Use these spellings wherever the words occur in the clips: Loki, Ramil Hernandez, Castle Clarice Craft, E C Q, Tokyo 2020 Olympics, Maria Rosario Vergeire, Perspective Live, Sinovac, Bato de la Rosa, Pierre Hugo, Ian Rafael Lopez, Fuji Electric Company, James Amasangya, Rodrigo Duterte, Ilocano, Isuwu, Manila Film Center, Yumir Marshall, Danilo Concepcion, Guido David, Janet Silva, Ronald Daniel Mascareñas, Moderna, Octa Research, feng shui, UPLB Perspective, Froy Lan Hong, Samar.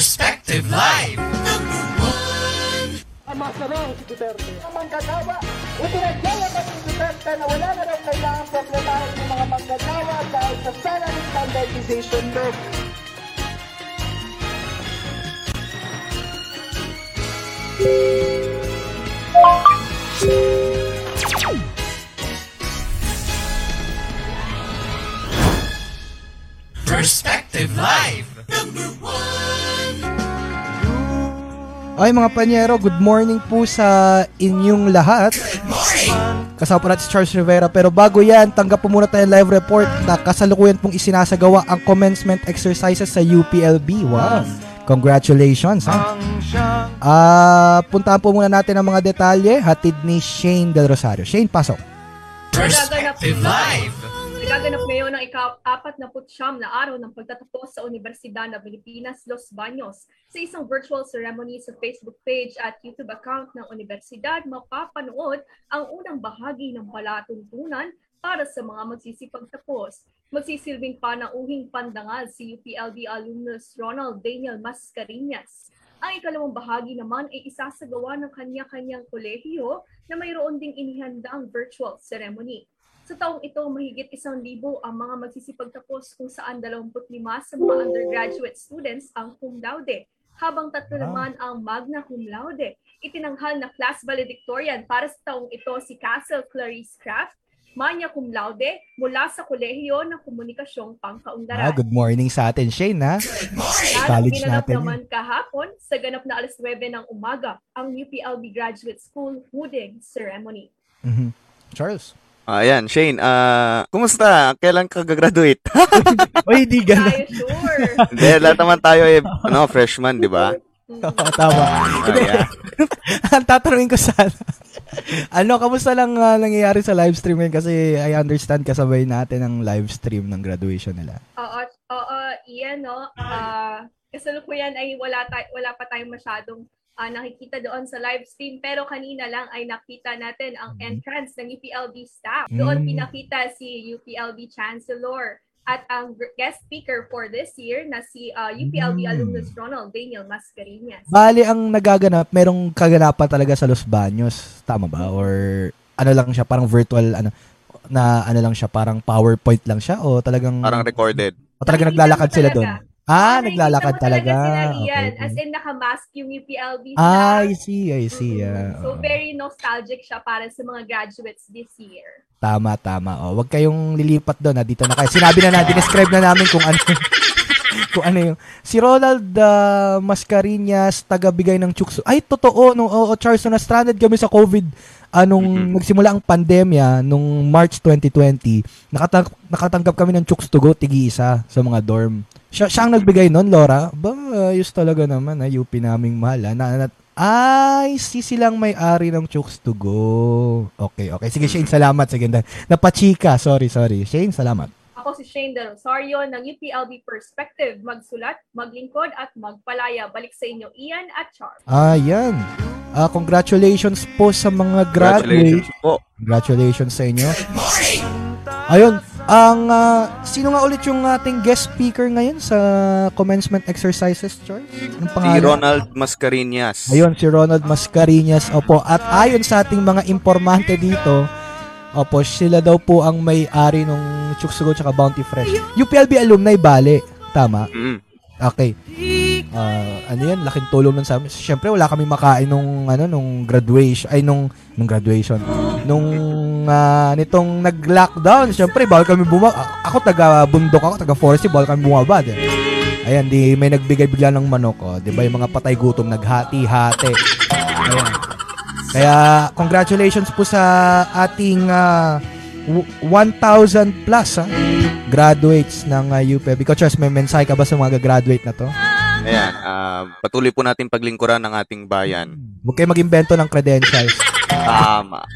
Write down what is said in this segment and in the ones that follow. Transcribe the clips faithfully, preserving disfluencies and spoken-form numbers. Perspective Live. Number one. Amasangya si Duterte. Ang manggagawa, itinagaya pa si Duterte na wala na rin kailangan problemahin ng mga manggagawa dahil sa salary standardization bill. Perspective Live Number one. Ay mga panyero, good morning po sa inyong lahat. Good morning. Kasama po natin si Charles Rivera. Pero bago yan, tanggap po muna tayo live report na kasalukuyan pong isinasagawa ang commencement exercises sa U P L B. Wow, congratulations, ha? Uh, puntaan po muna natin ang mga detalye. Hatid ni Shane Del Rosario. Shane, pasok. Perspective Live. Nagaganap ngayon ang ika-apatnapu't siyam na araw ng pagtatapos sa Universidad ng Pilipinas, Los Baños. Sa isang virtual ceremony sa Facebook page at YouTube account ng Universidad, mapapanood ang unang bahagi ng palatuntunan para sa mga magsisipagtapos. Magsisilbing panauhing pandangal si U P L B alumnus Ronald Daniel Mascareñas. Ang ikalawang bahagi naman ay isasagawa ng kanya-kanyang kolehiyo na mayroon ding inihandang virtual ceremony. Sa taong ito, mahigit isang libo ang mga magsisipagtapos kung saan dalawampu't lima sa mga undergraduate students ang cum laude, habang tatlo naman ang magna cum laude. Itinanghal na class valedictorian para sa taong ito si Castle Clarice Craft, magna cum laude mula sa Kolehiyo ng Komunikasyong Pangkaunlaran. Ah, good morning sa atin, Shane, ha? Good morning! College natin. Naman kahapon, sa ganap na alas nuwebe ng umaga, ang U P L B Graduate School Hooding Ceremony. Mm-hmm. Charles? Ah, yan, Shane, uh, kumusta? Kailan ka gagraduate? Uy, di gano'n. Ay, sure. Hindi, lahat naman tayo, eh, ano, freshman, di ba? Oo, tama. Oh, yeah. Ang tatanungin ko sana, ano, kamusta lang uh, nangyayari sa live stream ngayon? Kasi I understand kasabay natin ang live stream ng graduation nila. Oo, oo, iyan, no? Uh, kasalukuyan ay wala, ta- wala pa tayong masyadong uh, nakikita doon sa live stream. Pero kanina lang ay nakita natin ang entrance ng U P L B staff. Doon pinakita si U P L B Chancellor at ang guest speaker for this year na si uh, U P L B mm. alumnus Ronald Daniel Mascareñas. Bali, ang nagaganap, merong kaganapan talaga sa Los Baños, tama ba? Or ano lang siya, parang virtual, ano na ano lang siya, parang PowerPoint lang siya o talagang... Parang recorded. O talagang naglalakad sila doon? Ah, parang naglalakad talaga. talaga okay, okay. As in, nakamask yung U P L B ah, I see, I see. Yeah. So, very nostalgic siya para sa mga graduates this year. Tama, tama. Oh, wag kayong lilipat doon. Dito na kayo. Sinabi na natin, describe na namin kung ano, kung ano yung... Si Ronald uh, Mascareñas, taga-bigay ng Chuk-Sugot. Ay, totoo. No, oh, Charles, no, na-stranded kami sa COVID. Anong uh, mm-hmm. nagsimula ang pandemya nung March twenty twenty, nakatang- nakatanggap kami ng Chuk-Sugot, tig-isa sa mga dorm. Siya, siya ang nagbigay nun, Laura. Ba, ayos talaga naman. Ay, U P naming mahal. Ha? Na, na, ay, si silang may-ari ng Chuk-Sugot. Okay, okay. Sige, Shane, salamat. Sige, napachika. Sorry, sorry. Shane, salamat. Ako si Shane Del Rosario ng U P L B Perspective. Magsulat, maglingkod, at magpalaya. Balik sa inyo, Ian at Char. Ah, yan. Uh, congratulations po sa mga graduates. Congratulations po. Congratulations sa inyo. Good morning! Ayun, ang, uh, sino nga ulit yung ating guest speaker ngayon sa commencement exercises, Charles? Anong pangalan? Si Ronald Mascareñas. Ayun, si Ronald Mascareñas. Opo, at ayon sa ating mga informante dito, opo, sila daw po ang may-ari nung Chuk-Sugot at Bounty Fresh. U P L B alumni, bale. Tama? Mm-hmm. Okay. Uh, ano yan, laking tulong nun sa amin. Siyempre, wala kami makain nung, ano, nung graduation, ay, nung, nung graduation. Nung, uh, nitong nag-lockdown, siyempre, bawal kami bumaba. Ako, taga-bundok ako, taga-forest, bawal kami bumaba. Diba? Ayan, di, may nagbigay bigla ng manok, oh. Diba, yung mga patay gutom, naghati-hati. Ayan. Kaya, congratulations po sa ating, uh, one thousand plus, ha? Graduates ng uh, U P L B. Ikaw, Charles, may mensahe ka ba sa mga graduate na to? Ayan, uh, patuloy po natin paglingkuran ng ating bayan. Huwag kayo mag-invento ng credentials. Tama.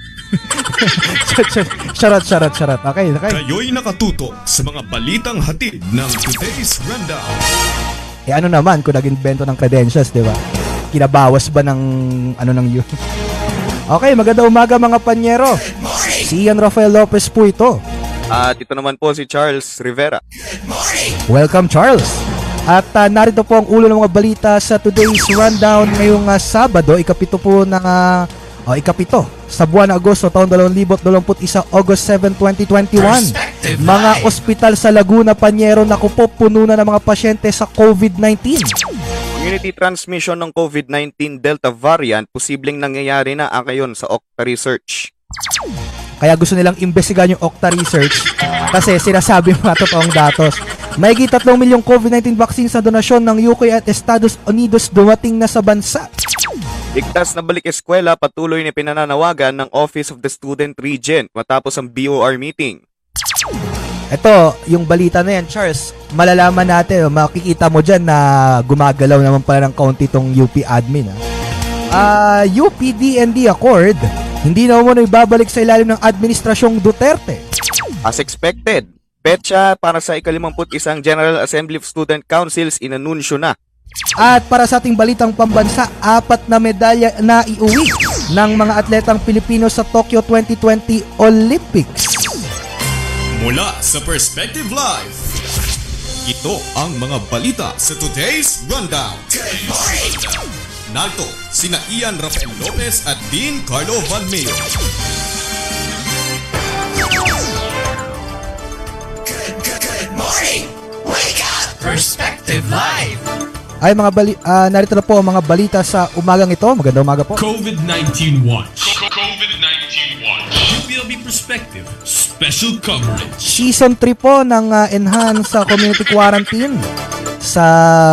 Charot, charot, charot. Okay, okay. Kayo'y nakatuto sa mga balitang hatid ng Today's Rundown. Eh ano naman kung nag-invento ng credentials, di ba? Kinabawas ba ng ano ng U P? Okay, maganda umaga mga panyero. Si Ian Rafael Lopez po ito. At ito naman po si Charles Rivera. Welcome, Charles. At uh, narito po ang ulo ng mga balita sa today's rundown ngayong uh, Sabado, ikapito po ng uh, uh, ikapito sa buwan ng Agosto taong dalawang libo dalawampu't isa, August seventh, twenty twenty-one. Mga ospital sa Laguna, Panyero, naku po, puno na ng mga pasyente sa COVID nineteen. Community transmission ng COVID nineteen Delta variant, posibleng nangyayari na ayon sa Octa Research. Kaya gusto nilang imbestigahan yung Octa Research kasi sinasabi mga totoong datos. May tatlong milyong COVID nineteen vaccine sa donasyon ng U K at Estados Unidos dumating na sa bansa. Ligtas na balik eskwela, patuloy na pinananawagan ng Office of the Student Regent matapos ang B O R meeting. Ito, yung balita na yan, Charles, malalaman natin, makikita mo dyan na gumagalaw naman pala ng kaunti tong U P admin. Ah, uh, U P D N D Accord, hindi na umano ibabalik sa ilalim ng Administrasyong Duterte. As expected, petsa para sa ikalimampu't isang General Assembly of Student Councils inanunsyo na. At para sa ating balitang pambansa, apat na medalya na iuwi ng mga atletang Pilipino sa Tokyo twenty twenty Olympics. Mula sa Perspective Live, ito ang mga balita sa today's rundown. Good morning! Narito, sina Ian Rafael Lopez at Dean Carlo Van Mayo. Good, good, good morning! Wake up! Perspective Live! Ay mga balita, uh, narito na po ang mga balita sa umagang ito. Magandang umaga po. COVID nineteen Watch. COVID nineteen Watch. U P L B Perspective Special Coverage. Season three po ng uh, enhanced sa uh, community quarantine sa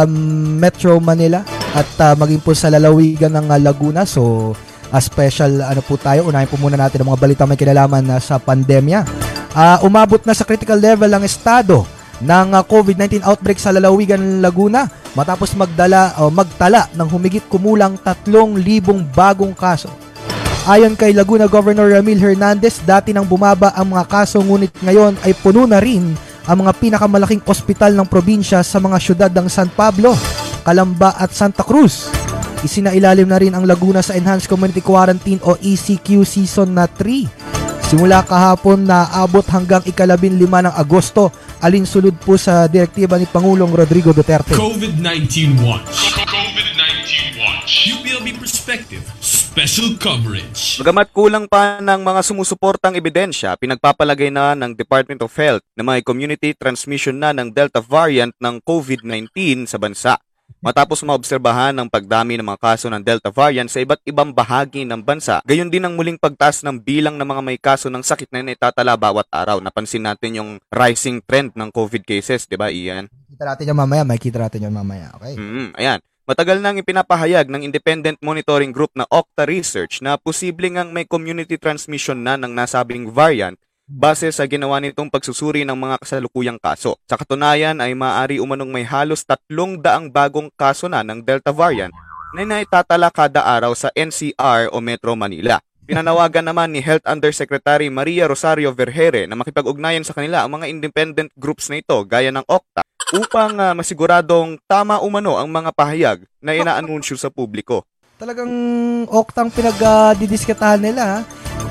um, Metro Manila at uh, maging po sa lalawigan ng uh, Laguna. So, uh, special ano po tayo. Unahin po muna natin ang mga balita may kinalaman uh, sa pandemya. Uh, umabot na sa critical level ang estado ng uh, COVID nineteen outbreak sa lalawigan ng Laguna matapos magdala o uh, magtala ng humigit kumulang tatlong libong bagong kaso. Ayon kay Laguna Governor Ramil Hernandez, dati nang bumaba ang mga kaso ngunit ngayon ay puno na rin ang mga pinakamalaking ospital ng probinsya sa mga syudad ng San Pablo, Calamba at Santa Cruz. Isinailalim na rin ang Laguna sa Enhanced Community Quarantine o E C Q Season three. Simula kahapon na abot hanggang ikalabinlima ng Agosto, alinsulod po sa direktiba ni Pangulong Rodrigo Duterte. COVID nineteen Watch. COVID nineteen Watch. U P L B Perspective Special Coverage. Bagamat kulang pa ng mga sumusuportang ebidensya, pinagpapalagay na ng Department of Health na may community transmission na ng Delta variant ng COVID nineteen sa bansa. Matapos maobserbahan ng pagdami ng mga kaso ng Delta variant sa iba't ibang bahagi ng bansa, gayon din ang muling pagtaas ng bilang ng mga may kaso ng sakit na naitatala bawat araw. Napansin natin yung rising trend ng COVID cases, di ba Ian? Kita natin yan mamaya, makikita natin yan mamaya, okay? Mm, ayan. Matagal nang ipinapahayag ng independent monitoring group na Octa Research na posibleng ang may community transmission na ng nasabing variant base sa ginawa nitong pagsusuri ng mga kasalukuyang kaso. Sa katunayan ay maaari umanong may halos tatlong daang bagong kaso na ng Delta variant na naitatala kada araw sa N C R o Metro Manila. Pinanawagan naman ni Health Undersecretary Maria Rosario Vergeire na makipag-ugnayan sa kanila ang mga independent groups na ito gaya ng Octa upang uh, masiguradong tama umano ang mga pahayag na inaanunsyo sa publiko. Talagang Octa ang pinagdidiskatahan uh, nila. Ha?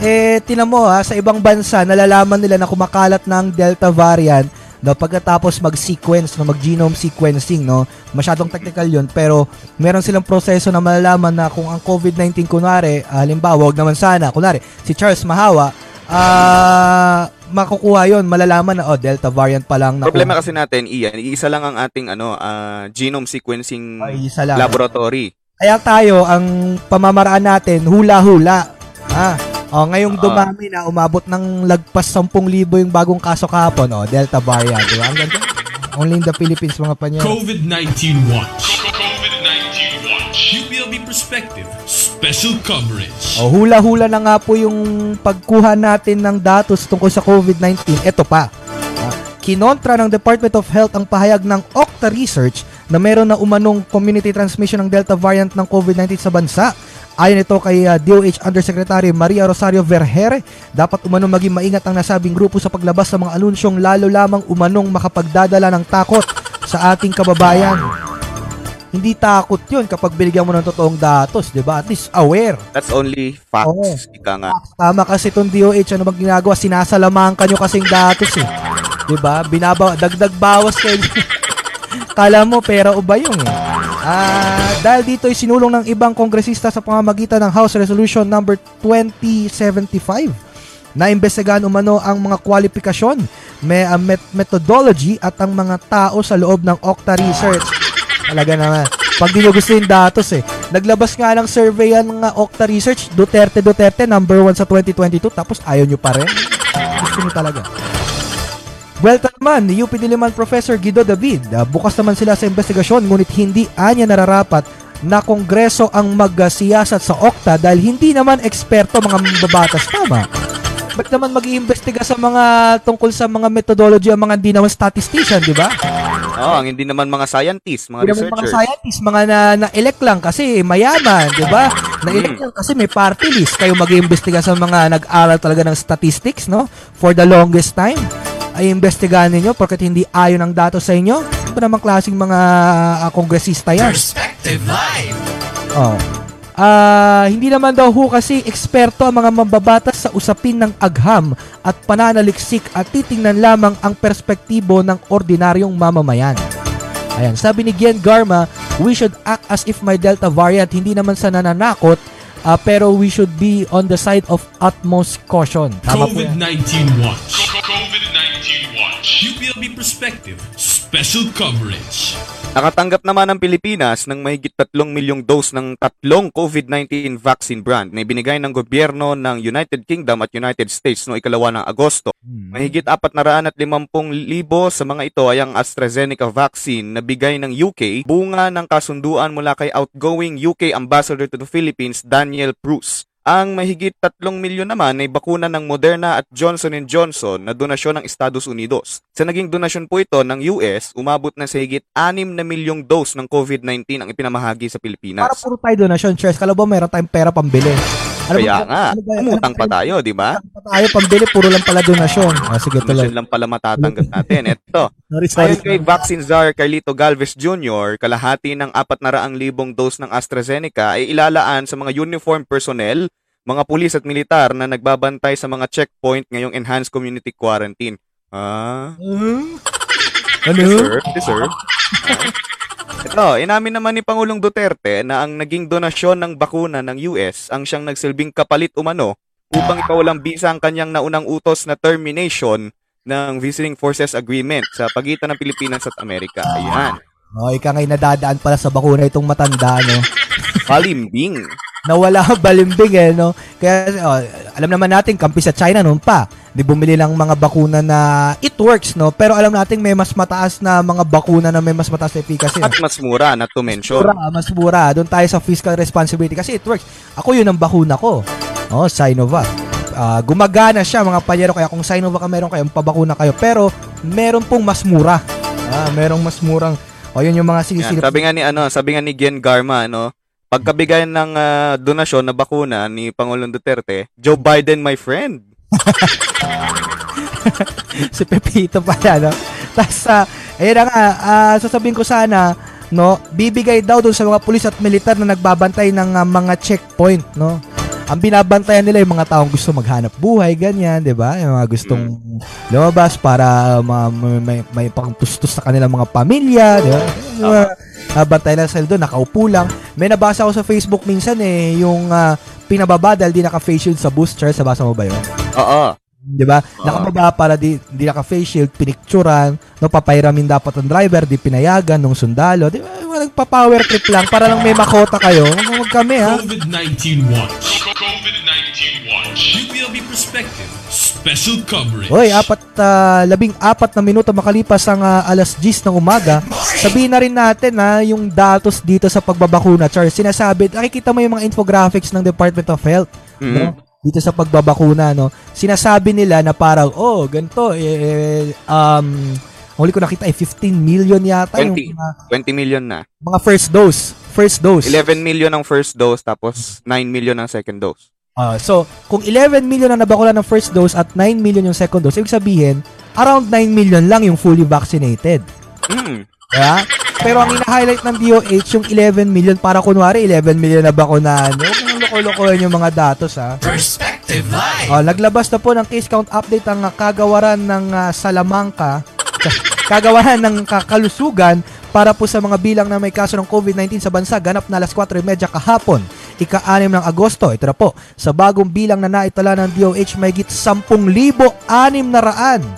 Eh, tinan mo ha, sa ibang bansa, nalalaman nila na kumakalat ng Delta variant no, pagkatapos mag-sequence, no, mag-genome sequencing. No, masyadong technical yun, pero meron silang proseso na malalaman na kung ang COVID nineteen, kunwari, halimbawa, ah, wag naman sana, kunwari, si Charles Mahawa, ah... Uh, makukuha yon, malalaman na oh, Delta variant pa lang. Problema kasi natin, Ian, isa lang ang ating ano, uh, genome sequencing ay, laboratory. Kaya tayo, ang pamamaraan natin, hula-hula. Ah, oh, ngayong uh, dumami na, umabot ng lagpas ten thousand yung bagong kaso kahapon. Oh, Delta variant. Diba? Only in the Philippines, mga panyero. COVID nineteen Watch. COVID nineteen Watch. U P L B Perspective Special Coverage. O hula-hula na nga po yung pagkuha natin ng datos tungkol sa COVID nineteen. Ito pa. Uh, kinontra ng Department of Health ang pahayag ng Octa Research na meron na umanong community transmission ng Delta variant ng COVID nineteen sa bansa. Ayon ito kay uh, D O H Undersecretary Maria Rosario Vergeire, dapat umanong maging maingat ang nasabing grupo sa paglabas sa mga anunsyong lalo lamang umanong makapagdadala ng takot sa ating kababayan. Hindi takot yun kapag binigyan mo ng totoong datos, di ba? At least aware. That's only facts. Oo. Ika nga. Tama kasi itong D O H, ano bang ginagawa? Sinasalamangan nyo kasing datos eh. Di ba? Binabaw, dagdag bawas kayo. Kala mo pera o bayong eh. Ah, dahil dito ay sinulong ng ibang kongresista sa pamamagitan ng House Resolution number twenty seventy-five na imbestigahan umano ang mga kwalifikasyon, may uh, met methodology at ang mga tao sa loob ng Octa Research. Talaga naman. Pag di nyo gusto yung datos eh. Naglabas nga ng survey yan ng Octa Research, Duterte Duterte number one sa twenty twenty-two, tapos ayaw nyo pa rin. Gusto nyo talaga. Well, naman, U P Diliman Professor Guido David, uh, bukas naman sila sa investigasyon ngunit hindi anya nararapat na kongreso ang magsiyasat sa Octa dahil hindi naman eksperto mga mambabatas. Tama. Ba't naman mag-iimbestiga sa mga tungkol sa mga methodology ang mga hindi naman statistician, di ba? Oo, oh, ang hindi naman mga scientists, mga researchers. Mga scientists, mga na-elect na lang kasi mayaman, di ba? Na-elect hmm. lang kasi may party list. Kayo mag-iimbestiga sa mga nag-aral talaga ng statistics, no? For the longest time, ay imbestigahan ninyo porket hindi ayon ang datos sa inyo. Ano ba namang klaseng mga uh, kongresista yan? Perspective Live! Oo. Oh. Uh, hindi naman daw ho kasi eksperto ang mga mambabatas sa usapin ng agham at pananaliksik at titingnan lamang ang perspektibo ng ordinaryong mamamayan. Ayan, sabi ni Gian Garma, we should act as if may Delta variant, hindi naman sa nananakot, uh, pero we should be on the side of utmost caution. COVID nineteen Watch. COVID nineteen Watch. U P L B Perspective Special Coverage. Nakatanggap naman ang Pilipinas ng mahigit tatlong milyong dose ng tatlong COVID nineteen vaccine brand na ibinigay ng gobyerno ng United Kingdom at United States noong ikalawa ng Agosto. Mahigit apat na daan at limampu libo sa mga ito ay ang AstraZeneca vaccine na bigay ng U K, bunga ng kasunduan mula kay outgoing U K Ambassador to the Philippines, Daniel Bruce. Ang mahigit tatlong milyon naman ay bakuna ng Moderna at Johnson and Johnson na donasyon ng Estados Unidos. Sa naging donasyon po ito ng U S, umabot na sa higit anim na milyong dose ng COVID nineteen ang ipinamahagi sa Pilipinas. Para puro tayo donasyon, Charles. Kala ba mayroon tayong pera pambili? Alam Kaya mo, nga, umutang pa tayo, di ba? Umutang pa tayo pambili, puro lang pala donasyon. Ah, sige, donasyon lang pala matatanggap natin. Ito. Ayon kay Vaccine Czar Carlito Galvez Junior, kalahati ng apat na raang libong dose ng AstraZeneca ay ilalaan sa mga uniform personnel, mga pulis at militar na nagbabantay sa mga checkpoint ngayong enhanced community quarantine. Ah? Uh-huh. Ano? Deserve, deserve. Ito, inamin naman ni Pangulong Duterte na ang naging donasyon ng bakuna ng U S ang siyang nagsilbing kapalit umano upang ipawalang bisa ang kanyang naunang utos na termination ng Visiting Forces Agreement sa pagitan ng Pilipinas at Amerika. Ayan. O, oh, ika nga'y nadadaan pala sa bakuna itong matanda, no? Balimbing. Nawala ang balimbing, eh, no? Kaya, oh, alam naman natin, kampi sa China noon pa. Di bumili lang mga bakuna na it works, no? Pero alam natin may mas mataas na mga bakuna na may mas mataas na efficacy. At mas mura, not to mention. Mas mura, mas mura. Doon tayo sa fiscal responsibility kasi it works. Ako yun ang bakuna ko. Oh, Sinovac. Uh, gumagana siya mga panyero. Kaya kung Sinovac ka meron kayo, pabakuna kayo. Pero meron pong mas mura. Ah, merong mas murang. O, oh, yun yung mga sinisilip. Sabi nga ni, ano, sabi nga ni Gian Garma, ano? Pagkabigay ng uh, donasyon na bakuna ni Pangulong Duterte, Joe Biden, my friend. Si Pepito pala, no? Tapos, uh, ayun na nga, uh, sasabihin ko sana, no, bibigay daw dun sa mga pulis at militar na nagbabantay ng uh, mga checkpoint, no? Ang binabantayan nila yung mga taong gusto maghanap buhay, ganyan, di ba? Yung mga gustong mm. lumabas para ma may, may pangtustos sa kanilang mga pamilya, di ba? Uh, uh, bantay lang sila doon, nakaupo lang. May nabasa ako sa Facebook minsan eh, yung uh, pinababa dahil di naka-face shield sa bus, Charles, nabasa mo ba yun? Oo. Di ba? Nakababa para di, di naka-face shield, pinikturan, no, papairamin dapat ang driver, di pinayagan ng sundalo, di ba? Nagpa-power trip lang para lang may makota kayo. Huwag kami, ha? COVID nineteen Watch. COVID nineteen Watch. U P L B Perspective Special Coverage. Hoy, apat, uh, labing apat na minuto makalipas ang uh, alas diyes ng umaga. Sabihin na rin natin na yung datos dito sa pagbabakuna, Charles. Sinasabi, nakikita mo yung mga infographics ng Department of Health, mm-hmm. no? Dito sa pagbabakuna, no? Sinasabi nila na parang, oh, ganito, eh, um... huli ko nakita ay eh, fifteen million yata. twenty, yung mga, twenty million na. Mga first dose. First dose. eleven million ang first dose tapos nine million ang second dose. Uh, so, kung eleven million ang nabakula ng first dose at nine million yung second dose, ibig sabihin, around nine million lang yung fully vaccinated. Mm. Yeah? Pero ang ina-highlight ng D O H, yung eleven million, para kunwari eleven million na bakunahan. Yung loko-lokohan yung mga datos, ha? Perspective Live! Uh, naglabas na po ng case count update ang uh, kagawaran ng uh, Salamanca. Kagawahan ng Kalusugan Para po sa mga bilang na may kaso ng COVID nineteen sa bansa, ganap na alas kwatro trenta kahapon, ika-anim ng Agosto. Ito na po, sa bagong bilang na naitala ng D O H, may git ten thousand six hundred.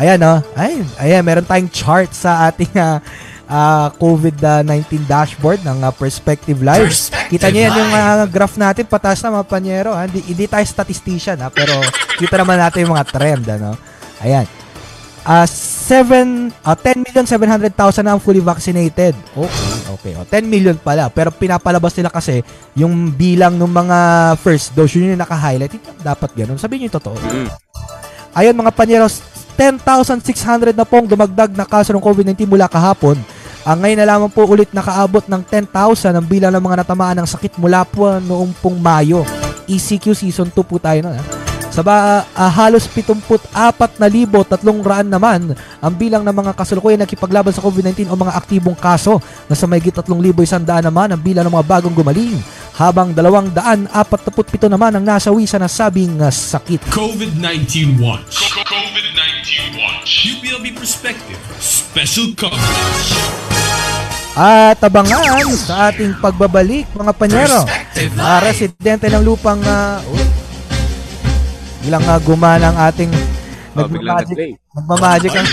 Ayan, oh. Ay, ayan, meron tayong chart sa ating uh, uh, COVID nineteen dashboard ng uh, Perspective Live. Perspective kita niyo yan yung uh, graph natin, patas na mga panyero. Hindi, hindi tayo statistician, ha? Pero kita naman natin yung mga trend. Ano? Ayan. Uh, seven, uh, ten million seven hundred thousand na ang fully vaccinated. Okay, okay. Oh, ten million pala. Pero pinapalabas nila kasi yung bilang ng mga first dose. Yun yung naka-highlight. Dapat ganun. Sabihin niyo totoo. Ayan mga panyeros, ten thousand six hundred na pong dumagdag na kaso ng COVID nineteen mula kahapon. Ang uh, ngayon na lamang po ulit nakaabot ng ten thousand ang bilang ng mga natamaan ng sakit mula po noong pong Mayo. E C Q Season two po tayo na. Eh. Sa ba, uh, halos seventy-four thousand three hundred naman ang bilang ng mga kasalukuyan nakipaglaban sa COVID nineteen o mga aktibong kaso. Nasa mayigit three thousand one hundred naman ang bilang ng mga bagong gumaling. Habang two hundred forty-seven naman ang nasawi sa nasabing uh, sakit. COVID nineteen Watch. COVID nineteen Watch. U P L B Perspective Special Coverage. At abangan sa ating pagbabalik mga panyero. Uh, residente ng lupang uh, oh, bilang uh, gumana ang ating oh, nagmamagic. Nagmamagic ang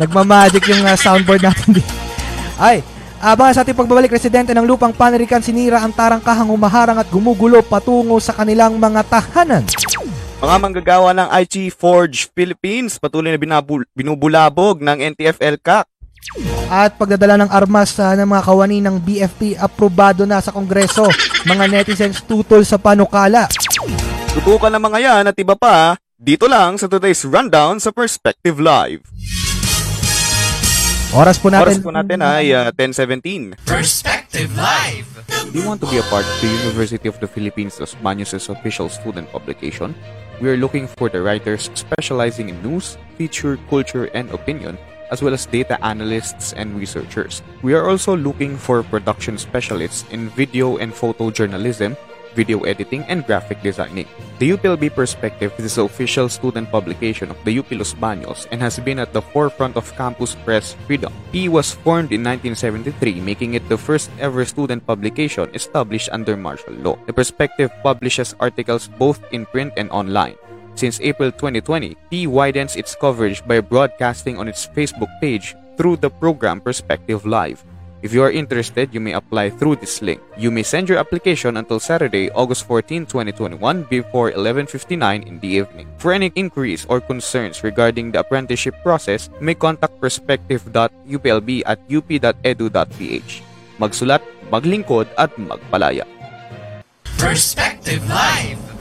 nagmamagic yung uh, soundboard natin dito. Ay, abangan sa ating pagbabalik, residente ng lupang panirikan sinira ang tarangkahang umaharang at gumugulo patungo sa kanilang mga tahanan. Mga manggagawa ng I G Forge Philippines patuloy na binabul- binubulabog ng N T F-E L C A C. At pagdadala ng armas uh, ng mga kawani ng B F P, aprobado na sa Kongreso. Mga netizens tutol sa panukala. Tutukan ng mga yan at iba pa, dito lang sa today's rundown sa Perspective Live. Oras po natin, Oras po natin ay uh, ten seventeen. Perspective Live! Do you want to be a part of the University of the Philippines Los Baños' official student publication? We are looking for the writers specializing in news, feature, culture, and opinion, as well as data analysts and researchers. We are also looking for production specialists in video and photo journalism, video editing, and graphic designing. The U P L B Perspective is the official student publication of the U P Los Baños and has been at the forefront of campus press freedom. P was formed in nineteen seventy-three, making it the first ever student publication established under martial law. The Perspective publishes articles both in print and online. Since April twenty twenty, P widens its coverage by broadcasting on its Facebook page through the program Perspective Live. If you are interested, you may apply through this link. You may send your application until Saturday, August fourteenth, twenty twenty-one before eleven fifty-nine in the evening. For any inquiries or concerns regarding the apprenticeship process, may contact perspective dot u p l b at u p dot e d u dot p h. Magsulat, maglingkod, at magpalaya. Perspective Live!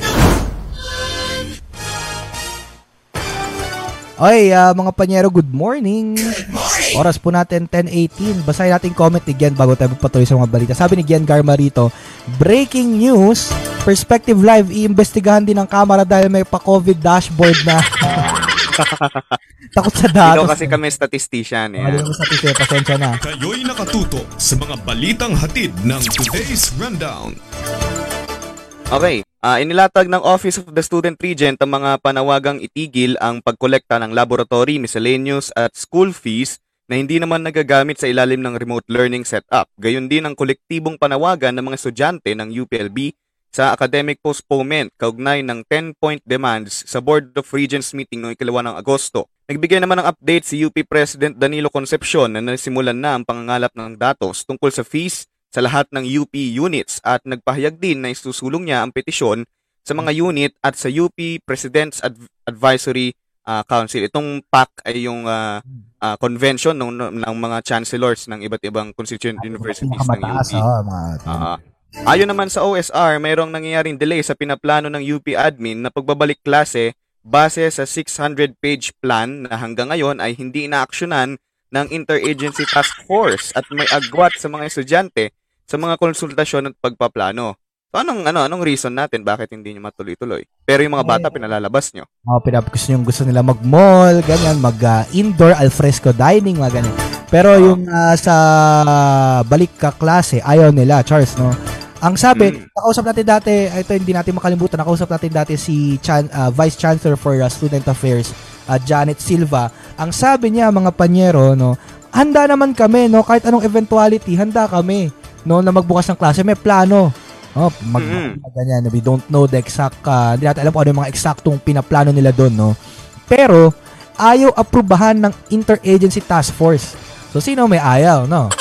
Oy, uh, mga panyero, good morning. Good morning. Oras po natin ten eighteen. Basahin natin comment ni Gian bago tayo patuloy sa mga balita. Sabi ni Gian Garmarito, breaking news, Perspective Live, iimbestigahan din ng kamera dahil may pa-COVID dashboard na. Takot sa datos. Dito kasi kami statistician. Eh. Ayun, statistician, pasensya na. Kayo'y nakatuto sa mga balitang hatid ng Today's Rundown. Okay. Uh, inilatag ng Office of the Student Regent ang mga panawagang itigil ang pagkolekta ng laboratory, miscellaneous at school fees na hindi naman nagagamit sa ilalim ng remote learning setup. Gayon din ang kolektibong panawagan ng mga estudyante ng U P L B sa academic postponement kaugnay ng ten-point demands sa Board of Regents meeting noong ikalawa ng Agosto. Nagbigay naman ng update si U P President Danilo Concepcion na nasimulan na ang pangangalap ng datos tungkol sa fees sa lahat ng U P units at nagpahayag din na isusulong niya ang petisyon sa mga unit at sa U P President's Adv- Advisory uh, Council. Itong PAC ay yung uh, uh, convention ng, ng mga chancellors ng iba't ibang constituent universities ng U P. Uh, ayon naman sa O S R, mayroong nangyayaring delay sa pinaplano ng U P admin na pagbabalik klase base sa six hundred page plan na hanggang ngayon ay hindi inaaksyonan ng Interagency Task Force at may agwat sa mga estudyante sa mga konsultasyon at pagpaplano. So, anong, ano, anong reason natin bakit hindi nyo matuloy-tuloy? Pero yung mga bata, pinalalabas nyo. Oo, oh, pinapagos nyo yung gusto nila mag-mall, ganyan, mag-indoor, uh, alfresco dining, mga ganyan. Pero yung uh, sa balik ka klase, ayaw nila, Charles, no? Ang sabi, mm. nakausap natin dati, ito hindi natin makalimutan, nakausap natin dati si Chan, uh, Vice Chancellor for uh, Student Affairs, uh, Janet Silva. Ang sabi niya, mga panyero, no, handa naman kami, no, kahit anong eventuality, handa kami, no, na magbukas ng klase, may plano. Oh, mag- mm-hmm. ganyan, we don't know the exact, uh, hindi natin alam kung ano yung mga eksaktong pinaplano nila doon, no. Pero ayaw aprubahan ng Interagency Task Force. So sino may ayaw, no?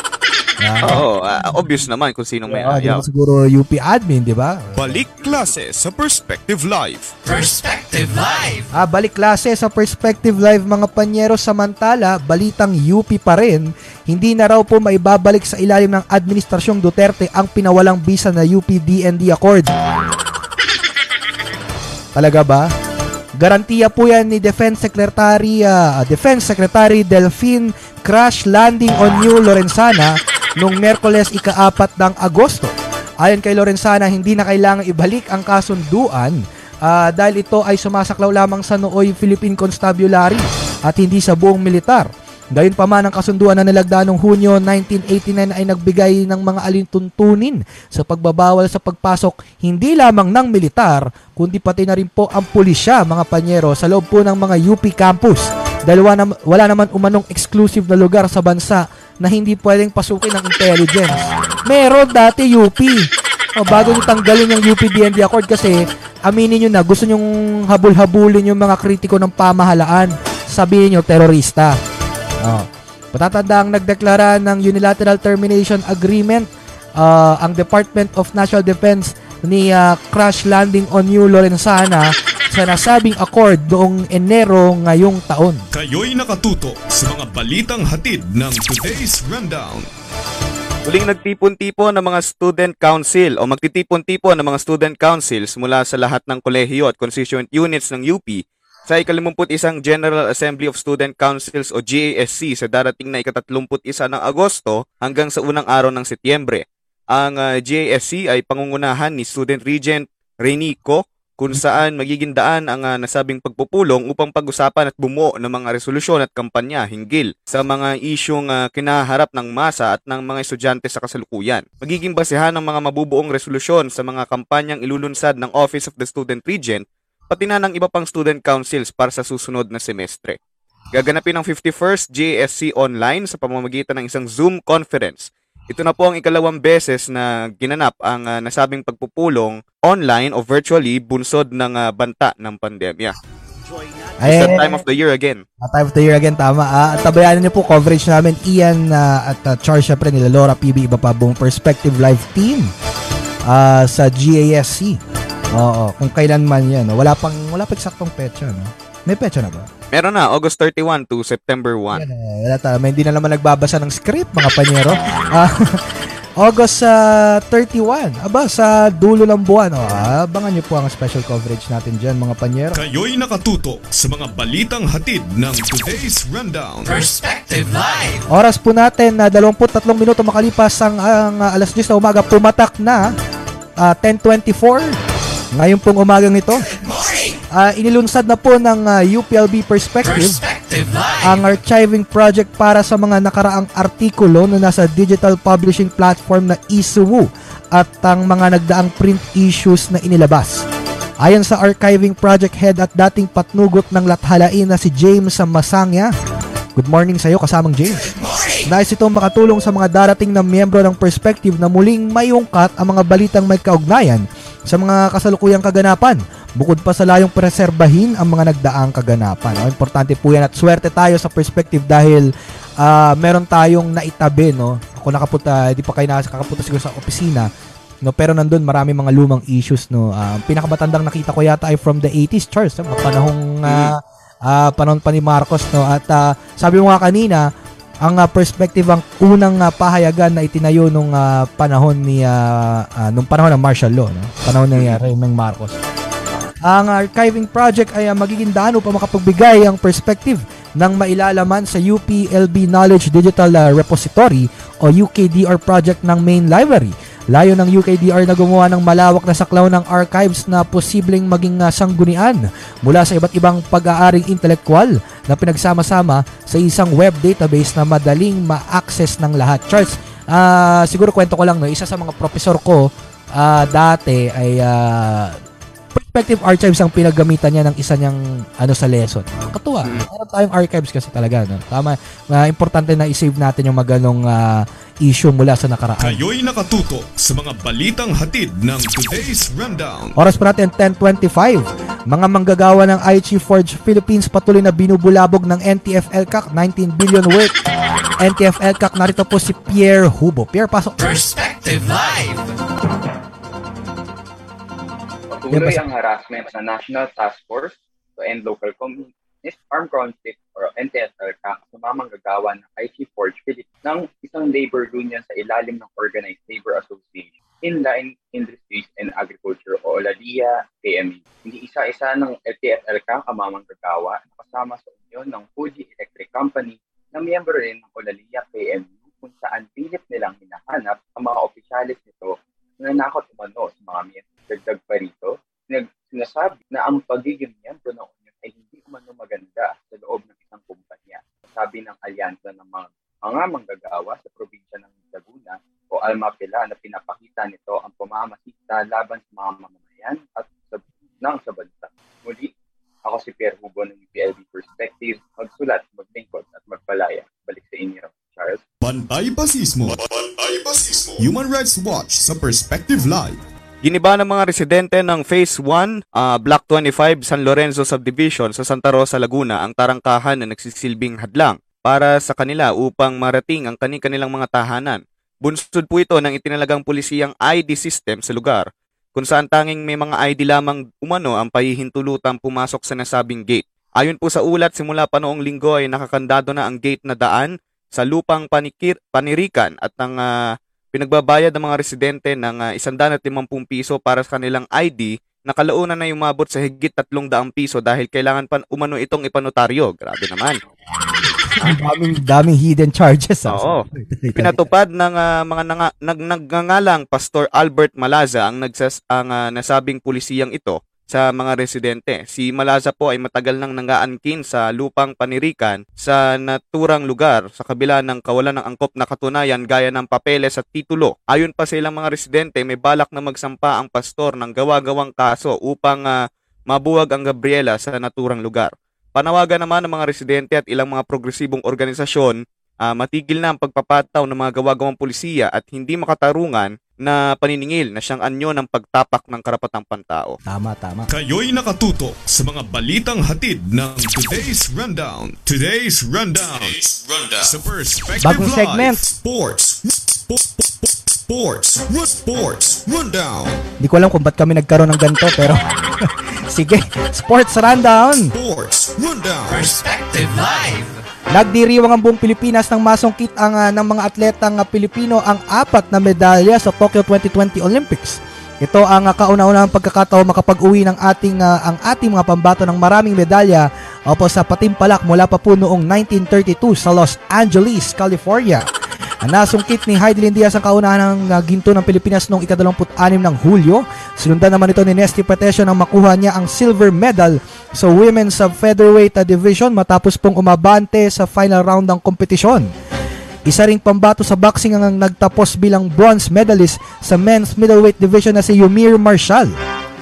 Yeah. Oh, uh, obvious naman kung sino may yeah, ayaw. Siguro U P admin, di ba? Balik klase sa Perspective Live. Perspective Live. Ah, balik klase sa Perspective Live, mga panyero. Samantala, balitang U P pa rin. Hindi na raw po maibabalik sa ilalim ng Administrasyong Duterte ang pinawalang bisa na U P D N D Accord. Talaga ba? Garantiya po yan ni Defense Secretary uh, Defense Secretary Delfin crash landing on New Lorenzana noong Merkules ikaapat ng Agosto. Ayon kay Lorenzana, hindi na kailangang ibalik ang kasunduan uh, dahil ito ay sumasaklaw lamang sa nooy Philippine Constabulary at hindi sa buong militar. Gayunpaman, ang kasunduan na nilagda noong Hunyo nineteen eighty-nine ay nagbigay ng mga alintuntunin sa pagbabawal sa pagpasok hindi lamang ng militar kundi pati na rin po ang pulisya, mga panyero, sa loob po ng mga U P campus. Dahil wala naman umanong exclusive na lugar sa bansa na hindi pwedeng pasukin ng intelligence. Meron dati U P. O, bago nyo tanggalin yung U P D N D Accord kasi aminin nyo na gusto nyong habul-habulin yung mga kritiko ng pamahalaan. Sabihin nyo, terorista. Oh. Patatanda ang nagdeklara ng Unilateral Termination Agreement uh, ang Department of National Defense ni uh, crash landing on New Lorenzana sa nasabing accord noong Enero ngayong taon. Kayo'y nakatuto sa mga balitang hatid ng Today's Rundown. Muling nagtipon-tipon ng mga student council o magtitipon-tipon ng mga student councils mula sa lahat ng kolehiyo at constituent units ng U P sa ikalimampu't isang General Assembly of Student Councils o G A S C sa darating na ikatatlumput isa ng Agosto hanggang sa unang araw ng Setyembre. Ang uh, G A S C ay pangungunahan ni Student Regent Renico, kung saan magiging daan ang uh, nasabing pagpupulong upang pag-usapan at bumuo ng mga resolusyon at kampanya hinggil sa mga isyong uh, kinaharap ng masa at ng mga estudyante sa kasalukuyan. Magiging basehan ng mga mabubuong resolusyon sa mga kampanyang ilulunsad ng Office of the Student Regent pati na ng iba pang student councils para sa susunod na semestre. Gaganapin ang fifty-first G A S C online sa pamamagitan ng isang Zoom conference. Ito na po ang ikalawang beses na ginanap ang uh, nasabing pagpupulong online o virtually bunsod ng uh, banta ng pandemya. It's the time of the year again. A time of the year again, tama. Ah, tabayanan niyo po coverage namin. Ian uh, at uh, Charles, syempre nila Laura, P B, iba pa buong Perspective Live team uh, sa G A S C. Oo, kung kailan man yan. Wala pang, wala pang eksaktong petsa, no? May petsa na ba? Meron na, August thirty-first to September first. Yan, eh, wala talaga. Hindi na naman nagbabasa ng script, mga panyero. Uh, August thirty-first. Aba, sa dulo ng buwan. Oh, abangan nyo po ang special coverage natin dyan, mga panyero. Kayo'y nakatuto sa mga balitang hatid ng Today's Rundown. Perspective Live! Oras po natin na dalawampu't tatlong minuto makalipas ang, ang uh, alas diyes na umaga. Pumatak na uh, ten twenty-four. Ngayon pong umagang ito, uh, inilunsad na po ng uh, U P L B Perspective, Perspective ang archiving project para sa mga nakaraang artikulo na nasa digital publishing platform na Isuwu at ang mga nagdaang print issues na inilabas. Ayon sa archiving project head at dating patnugot ng lathalain na si James Amasangya, good morning sa iyo, kasamang James. Nais itong makatulong sa mga darating na miyembro ng Perspective na muling mayungkat ang mga balitang may kaugnayan sa mga kasalukuyang kaganapan, bukod pa sa layong preserbahin ang mga nagdaang kaganapan. O, importante po yan at swerte tayo sa Perspective dahil uh, meron tayong naitabi, no? Ako nakapunta, di pa kayo nakakapunta siguro sa opisina, no? Pero nandun marami mga lumang issues, no? Uh, pinakabatandang nakita ko yata ay from the eighties, Charles, no? Panahong uh, uh, panahon pa ni Marcos, no? At uh, sabi mo nga kanina, ang uh, Perspective ang unang uh, pahayagan na itinayo nung uh, panahon ni uh, uh, nung panahon ng martial law, no? Panahon ni uh, Raymond Marcos. Ang archiving project ay uh, magiging daan upang makapagbigay ang Perspective ng mailalaman sa U P L B Knowledge Digital uh, Repository o U K D R project ng main library. Layo ng U K D R na gumawa ng malawak na saklaw ng archives na posibleng maging sanggunian mula sa iba't ibang pag-aaring intelektual na pinagsama-sama sa isang web database na madaling ma-access ng lahat. Charles, uh, siguro kwento ko lang, no, isa sa mga professor ko uh, dati ay uh, Perspective Archives ang pinagamitan niya ng isa niyang ano sa lesson. Katuwa. Meron tayong archives kasi talaga, no? Tama. Uh, importante na i-save natin yung maganong uh, issue mula sa nakaraan. Kayo'y nakatuto sa mga balitang hatid ng Today's Rundown. Oras pa natin, ten twenty-five. Mga manggagawa ng I G Forge Philippines patuloy na binubulabog ng N T F-E L C A C, nineteen billion worth. N T F-E L C A C, narito po si Pierre Hugo. Pierre, pasok. Perspective Live! Patuloy ang harassment ng National Task Force to End Local Communist Armed Conflict or N T F-E L C A C sa mga manggagawa ng I G Forge Philippines ng isang labor union sa ilalim ng Organized Labor Association, Inline Industries and Agriculture o OLADIA P M E. Hindi isa-isa ng N T F-E L C A C ang mga manggagawa na kasama sa union ng Fuji Electric Company na miyembro rin ng OLADIA P M E kung saan pilit nilang hinahanap ang mga opisyalis nito na nanakot umano sa mga miyembro. Dagdag pa rito, sinasabi na ang pagiging miyembro ng union ay hindi umano maganda sa loob ng isang kumpanya. Sabi ng alyansa ng mga, mga manggagawa sa probinsya ng Laguna o Almapela na pinapakita nito ang pamamasista laban sa mga mamamayan at sa, ng sa bansa. Muli, ako si Pierre Hugo ng U P L B Perspective, magsulat, maglingkod at magpalaya. Balik sa inyo, Charles. Pantay Pasismo. Pantay Pasismo. Human Rights Watch sa Perspective Live. Giniba ng mga residente ng Phase one, uh, Block twenty-five, San Lorenzo Subdivision sa Santa Rosa, Laguna ang tarangkahan na nagsisilbing hadlang para sa kanila upang marating ang kanilang mga tahanan. Bunsod po ito ng itinalagang pulisiyang I D system sa lugar, kung saan tanging may mga I D lamang umano ang pahihintulutang pumasok sa nasabing gate. Ayon po sa ulat, simula pa noong linggo ay nakakandado na ang gate na daan sa lupang panikir, panirikan at ng... Uh, Pinagbabayad ng mga residente ng uh, one hundred fifty piso para sa kanilang I D na kalaunan na umabot sa higit three hundred piso dahil kailangan pa umano itong ipanotaryo. Grabe naman. Ang daming, daming hidden charges. Oo. Pinatupad ng uh, mga nang- nag- nagngangalang Pastor Albert Malaza ang, nagsas- ang uh, nasabing pulisiyang ito sa mga residente. Si Malaza po ay matagal nang nangaangkin sa lupang panirikan sa naturang lugar sa kabila ng kawalan ng angkop na katunayan gaya ng papeles at titulo. Ayon pa sa ilang mga residente, may balak na magsampa ang pastor ng gawa-gawang kaso upang uh, mabuwag ang Gabriela sa naturang lugar. Panawagan naman ng mga residente at ilang mga progresibong organisasyon, uh, matigil na ang pagpapataw ng mga gawa-gawang pulisiya at hindi makatarungan na paniningil na siyang anyo ng pagtapak ng karapatang pantao. Tama, tama. Kayo'y nakatuto sa mga balitang hatid ng Today's Rundown. Today's Rundown. Today's Rundown. Sa Perspective Bagong Live. Segment. Sports. Sports. Sports. Rundown. Hindi ko alam kung ba't kami nagkaroon ng ganito, pero... Sige, Sports Rundown. Sports Rundown. Perspective Live. Nagdiriwang ang buong Pilipinas ng masungkit ang uh, ng mga atletang uh, Pilipino ang apat na medalya sa Tokyo twenty twenty Olympics. Ito ang uh, kauna-unahang pagkakataon makapag-uwi ng ating uh, ang ating mga pambato ng maraming medalya opo sa patimpalak mula pa po noong nineteen thirty-two sa Los Angeles, California. Nasungkit ni Heidelin Diaz ang kaunahan ng uh, ginto ng Pilipinas noong ikadalawamput-anim ng Hulyo. Sinundan naman ito ni Nesty Patecio nang makuha niya ang silver medal sa Women's Featherweight Division matapos pong umabante sa final round ng kompetisyon. Isa ring pambato sa boxing ang nagtapos bilang bronze medalist sa Men's Middleweight Division na si Yumir Marshall.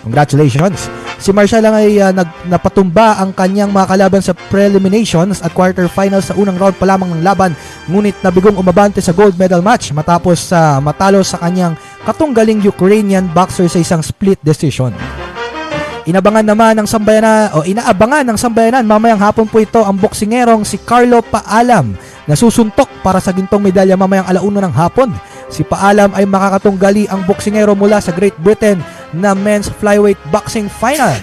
Congratulations! Si Marshall lang ay uh, nag, napatumba ang kanyang mga kalaban sa preliminations at quarterfinals sa unang round pa lamang ng laban, ngunit nabigong umabante sa gold medal match matapos sa uh, matalo sa kanyang katunggaling Ukrainian boxer sa isang split decision. Inabangan naman ng sambayanan o inaabangan ng sambayanan mamayang hapon po ito ang boksingerong si Carlo Paalam na susuntok para sa gintong medalya mamayang alauna ng hapon. Si Paalam ay makakatunggali ang boksingero mula sa Great Britain na Men's Flyweight Boxing Final.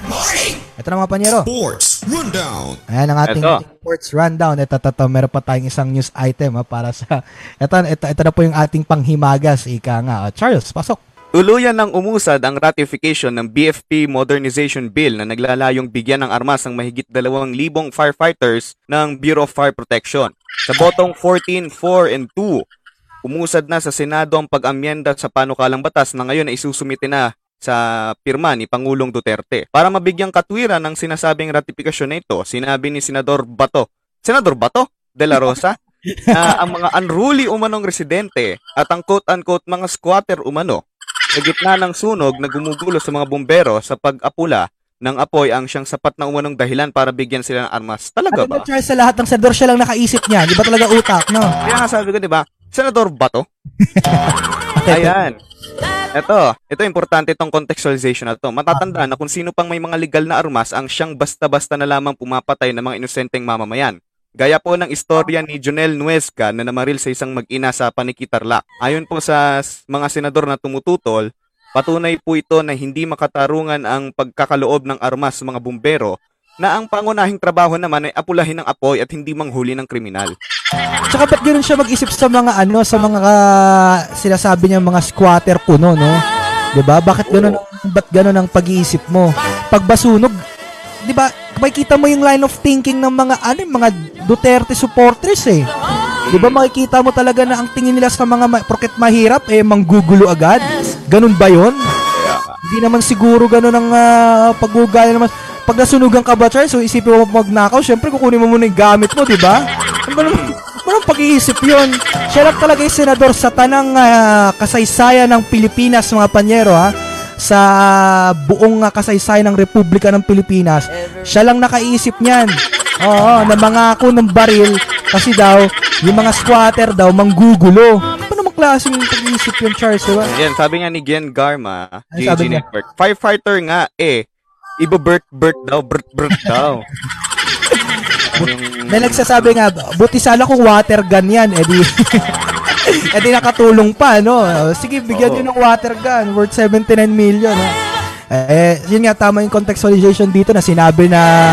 Ito na mga panyero. Sports Rundown. Ayan ang ating ito. Sports Rundown. Ito, ito, ito. Meron pa tayong isang news item ha, para sa... Ito, ito, ito na po yung ating panghimagas. Ika nga. Charles, pasok. Tuluyan ng umusad ang ratification ng B F P Modernization Bill na naglalayong bigyan ng armas ang mahigit two thousand firefighters ng Bureau of Fire Protection. Sa botong fourteen, four, and two, umusad na sa Senado ang pag-amyenda sa panukalang batas na ngayon ay susumite na sa pirma ni Pangulong Duterte. Para mabigyang katwiran ng sinasabing ratifikasyon na ito, sinabi ni Senador Bato, Senador Bato de la Rosa, na ang mga unruly umanong residente at ang quote-unquote mga squatter umano sa gitna ng sunog na gumugulo sa mga bumbero sa pag-apula ng apoy ang siyang sapat na umanong dahilan para bigyan sila ng armas. Talaga ba? Ano, Charles, sa lahat ng senador siya lang nakaisip niya. Di ba talaga utak, no? Kaya nga sabi ko, di ba? Senador ba to? Ayan. Ito, ito importante itong contextualization na ito. Matatandaan na kung sino pang may mga legal na armas ang siyang basta-basta na lamang pumapatay ng mga inosenteng mamamayan. Gaya po ng istorya ni Jonel Nuesca na namaril sa isang mag-ina sa Panikitarlac. Ayon po sa mga senador na tumututol, patunay po ito na hindi makatarungan ang pagkakaloob ng armas sa mga bumbero na ang pangunahing trabaho naman ay apulahin ng apoy at hindi manghuli ng kriminal. Tsaka ba't ganoon siya mag-isip sa mga ano, sa mga uh, sinasabi niya mga squatter puno, no? Diba? Bakit ganoon, ba't ganoon ang pag-iisip mo? Pagbasunog, diba? Makikita mo yung line of thinking ng mga ano, mga Duterte supporters eh. 'Di ba makikita mo talaga na ang tingin nila sa mga ma- porket mahirap eh manggugulo agad. Ganun ba 'yon? Hindi naman siguro ganoon ang uh, pag-ugaya naman. Pag nasunugan ka ba, Charles, so isipin mo mag-knockout, syempre kukunin mo muna yung gamit mo, 'di ba? Ano pag-iisip 'yon? Siya lang talaga 'yung senador sa tanang uh, kasaysayan ng Pilipinas, mga panyero, ha. Sa buong uh, kasaysayan ng Republika ng Pilipinas, siya lang nakaisip niyan. Oo, na mangako ng baril kasi daw yung mga squatter daw manggugulo. Ano naman klaseng pag-iisip yung Charles, diba? Yan, sabi nga ni Gen Garma, G G Network, firefighter nga eh, iba-bert-bert daw, bert-bert daw. May nagsasabi nga, buti sana kung water gun yan, edi... Eh di nakatulong pa, no? Sige, bigyan nyo ng water gun worth seventy-nine million, no? Eh, yun nga, tama yung contextualization dito na sinabi na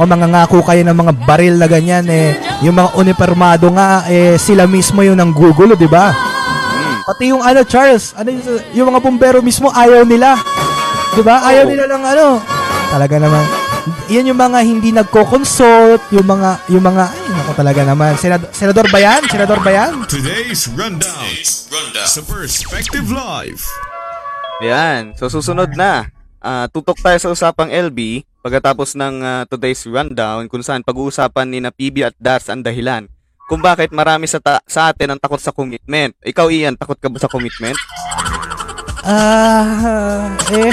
o oh, mangangako kayo ng mga baril na ganyan, eh yung mga unipermado nga, eh sila mismo yung nanggugulo, di ba? Pati yung ano, Charles, ano, yung mga bumbero mismo, ayaw nila, di ba? Ayaw nila lang ano. Talaga naman. Yan yung mga hindi nagko-consult, yung mga, yung mga, ay, ako talaga naman. Senador, Senador Bayan, Senador Bayan. Today's Rundown. Today's Rundown. Sa Perspective Live. Ayan, so susunod na. Uh, tutok tayo sa usapang L B pagkatapos ng uh, Today's Rundown kung saan pag-uusapan ni na P B at D A S ang dahilan kung bakit marami sa, ta- sa atin ang takot sa commitment. Ikaw, Ian, takot ka ba sa commitment? Ah, uh, eh...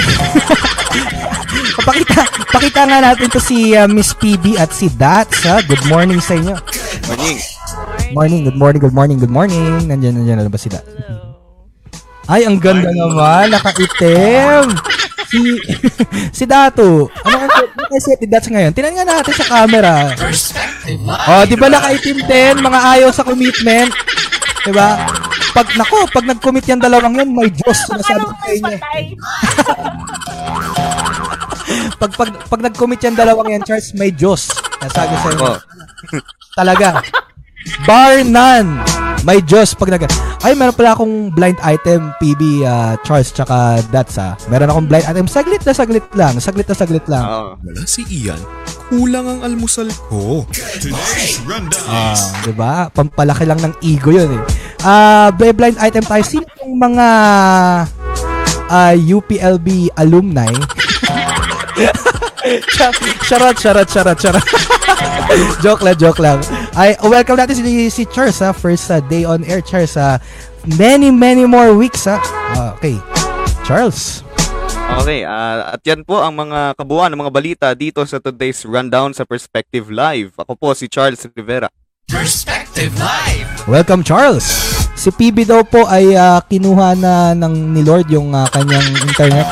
Pakita, pakita nga natin to si uh, Miss P B at si Dats, ha? Good morning sa inyo. Morning. Morning, good morning, good morning, good morning. Nandiyan, nandiyan na ba si Dats? Ay, ang ganda naman. Nakaitim. Si, si Dato. Ano ang set ni Dats ngayon? Tingnan nga natin sa camera. Oh, di ba nakaitim din? Mga ayaw sa commitment. Di ba? Pag, nako, pag nag-commit yan dalawang yan, may Diyos. Sinasabi ko sa inyo. Pag, pag, pag nag-commit yan dalawang yan, Charles, may Diyos. Nasabi sa inyo. Talaga. Bar none. May Diyos. Pag nag- Ay, meron pala akong blind item, P B, uh, Charles, tsaka Dats, ha. Meron akong blind item. Saglit na saglit lang. Saglit na saglit lang. Uh, wala si Ian. Kulang ang almusal ko. Ah, uh, diba? Pampalaki lang ng ego yun, eh. Ah, uh, blind item tayo. Sino yung mga uh, U P L B alumni? Charot, charot, charot, charot. Joke lang, joke lang. Ay, welcome natin si, si Charles, ha. First uh, day on air, Charles. Uh, many, many more weeks, ha. Uh, okay, Charles. Okay, uh, at yan po ang mga kabuuan ng mga balita dito sa Today's Rundown sa Perspective Live. Ako po si Charles Rivera. Perspective Live! Welcome, Charles! Si P B daw po ay uh, kinuha na ng ni Lord yung uh, kanyang internet.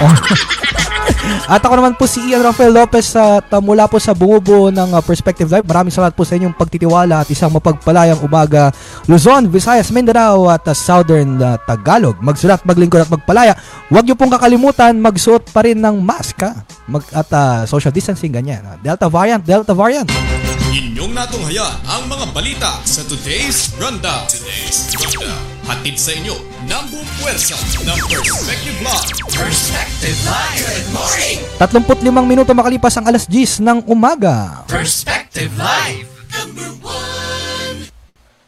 At ako naman po si Ian Rafael Lopez at uh, mula po sa bumubuo ng uh, Perspective Live. Maraming salamat po sa inyong pagtitiwala at isang mapagpalayang umaga. Luzon, Visayas, Mindanao at uh, Southern uh, Tagalog. Magsulat, maglingkod at magpalaya. Huwag niyo pong kakalimutan, magsuot pa rin ng mask, Mag- at uh, social distancing, ganyan. Delta variant, Delta variant. Inyong natunghaya ang mga balita sa Today's Rundown. Today's Rundown. Hatid sa inyo ng buong puwersa ng Perspective Live. Perspective Live. Good morning. thirty-five minuto makalipas ang alas ten ng umaga. Perspective Live.